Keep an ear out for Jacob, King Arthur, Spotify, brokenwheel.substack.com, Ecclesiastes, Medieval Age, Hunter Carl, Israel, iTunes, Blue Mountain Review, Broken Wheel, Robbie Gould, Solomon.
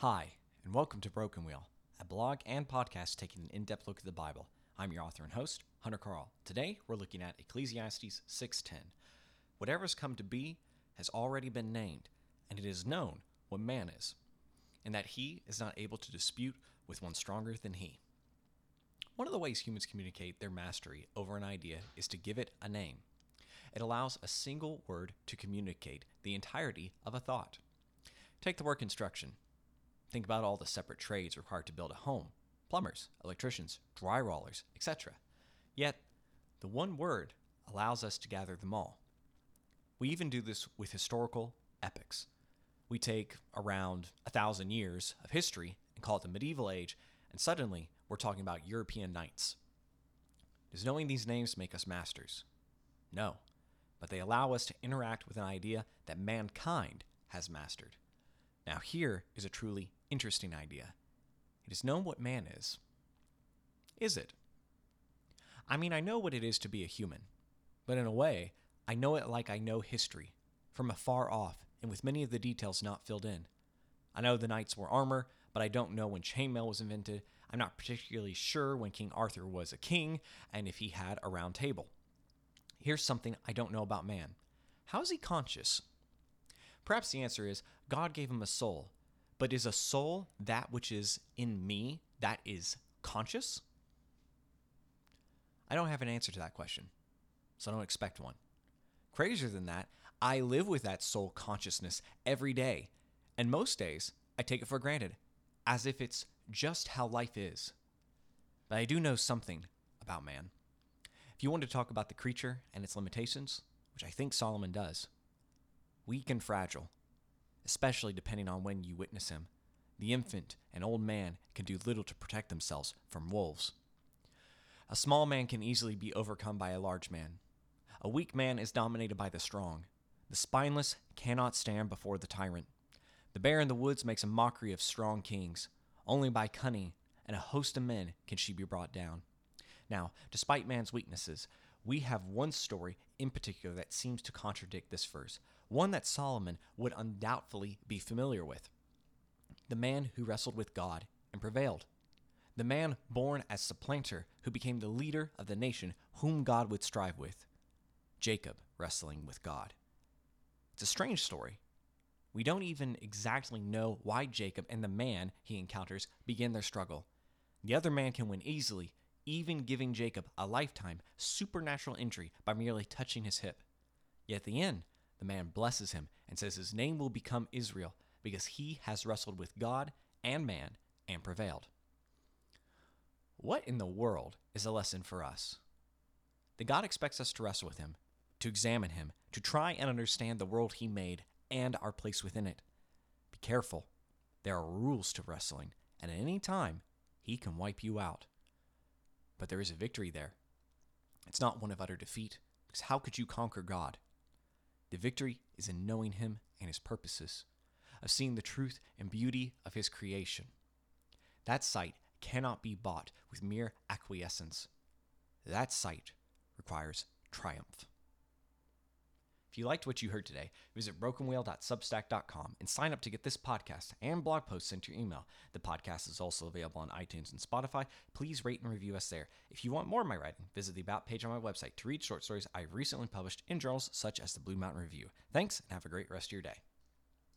Hi, and welcome to Broken Wheel, a blog and podcast taking an in-depth look at the Bible. I'm your author and host, Hunter Carl. Today, we're looking at Ecclesiastes 6:10. Whatever has come to be has already been named, and it is known what man is, and that he is not able to dispute with one stronger than he. One of the ways humans communicate their mastery over an idea is to give it a name. It allows a single word to communicate the entirety of a thought. Take the word construction. Think about all the separate trades required to build a home: plumbers, electricians, dryrollers, etc. Yet, the one word allows us to gather them all. We even do this with historical epics. We take around 1,000 years of history and call it the Medieval Age, and suddenly we're talking about European knights. Does knowing these names make us masters? No, but they allow us to interact with an idea that mankind has mastered. Now here is a truly interesting idea. It is known what man is. Is it? I mean, I know what it is to be a human, but in a way, I know it like I know history, from afar off and with many of the details not filled in. I know the knights wore armor, but I don't know when chainmail was invented. I'm not particularly sure when King Arthur was a king and if he had a round table. Here's something I don't know about man. How is he conscious? Perhaps the answer is God gave him a soul, but is a soul that which is in me that is conscious? I don't have an answer to that question, so don't expect one. Crazier than that, I live with that soul consciousness every day, and most days I take it for granted, as if it's just how life is. But I do know something about man. If you want to talk about the creature and its limitations, which I think Solomon does, weak and fragile, especially depending on when you witness him. The infant and old man can do little to protect themselves from wolves. A small man can easily be overcome by a large man. A weak man is dominated by the strong. The spineless cannot stand before the tyrant. The bear in the woods makes a mockery of strong kings. Only by cunning and a host of men can she be brought down. Now, despite man's weaknesses, we have one story in particular that seems to contradict this verse, one that Solomon would undoubtedly be familiar with. The man who wrestled with God and prevailed. The man born as supplanter who became the leader of the nation whom God would strive with. Jacob wrestling with God. It's a strange story. We don't even exactly know why Jacob and the man he encounters begin their struggle. The other man can win easily, even giving Jacob a lifetime supernatural injury by merely touching his hip. Yet at the end, the man blesses him and says his name will become Israel because he has wrestled with God and man and prevailed. What in the world is a lesson for us? That God expects us to wrestle with him, to examine him, to try and understand the world he made and our place within it. Be careful. There are rules to wrestling, and at any time, he can wipe you out. But there is a victory there. It's not one of utter defeat, because how could you conquer God? The victory is in knowing him and his purposes, of seeing the truth and beauty of his creation. That sight cannot be bought with mere acquiescence. That sight requires triumph. If you liked what you heard today, visit brokenwheel.substack.com and sign up to get this podcast and blog post sent to your email. The podcast is also available on iTunes and Spotify. Please rate and review us there. If you want more of my writing, visit the About page on my website to read short stories I've recently published in journals such as the Blue Mountain Review. Thanks, and have a great rest of your day.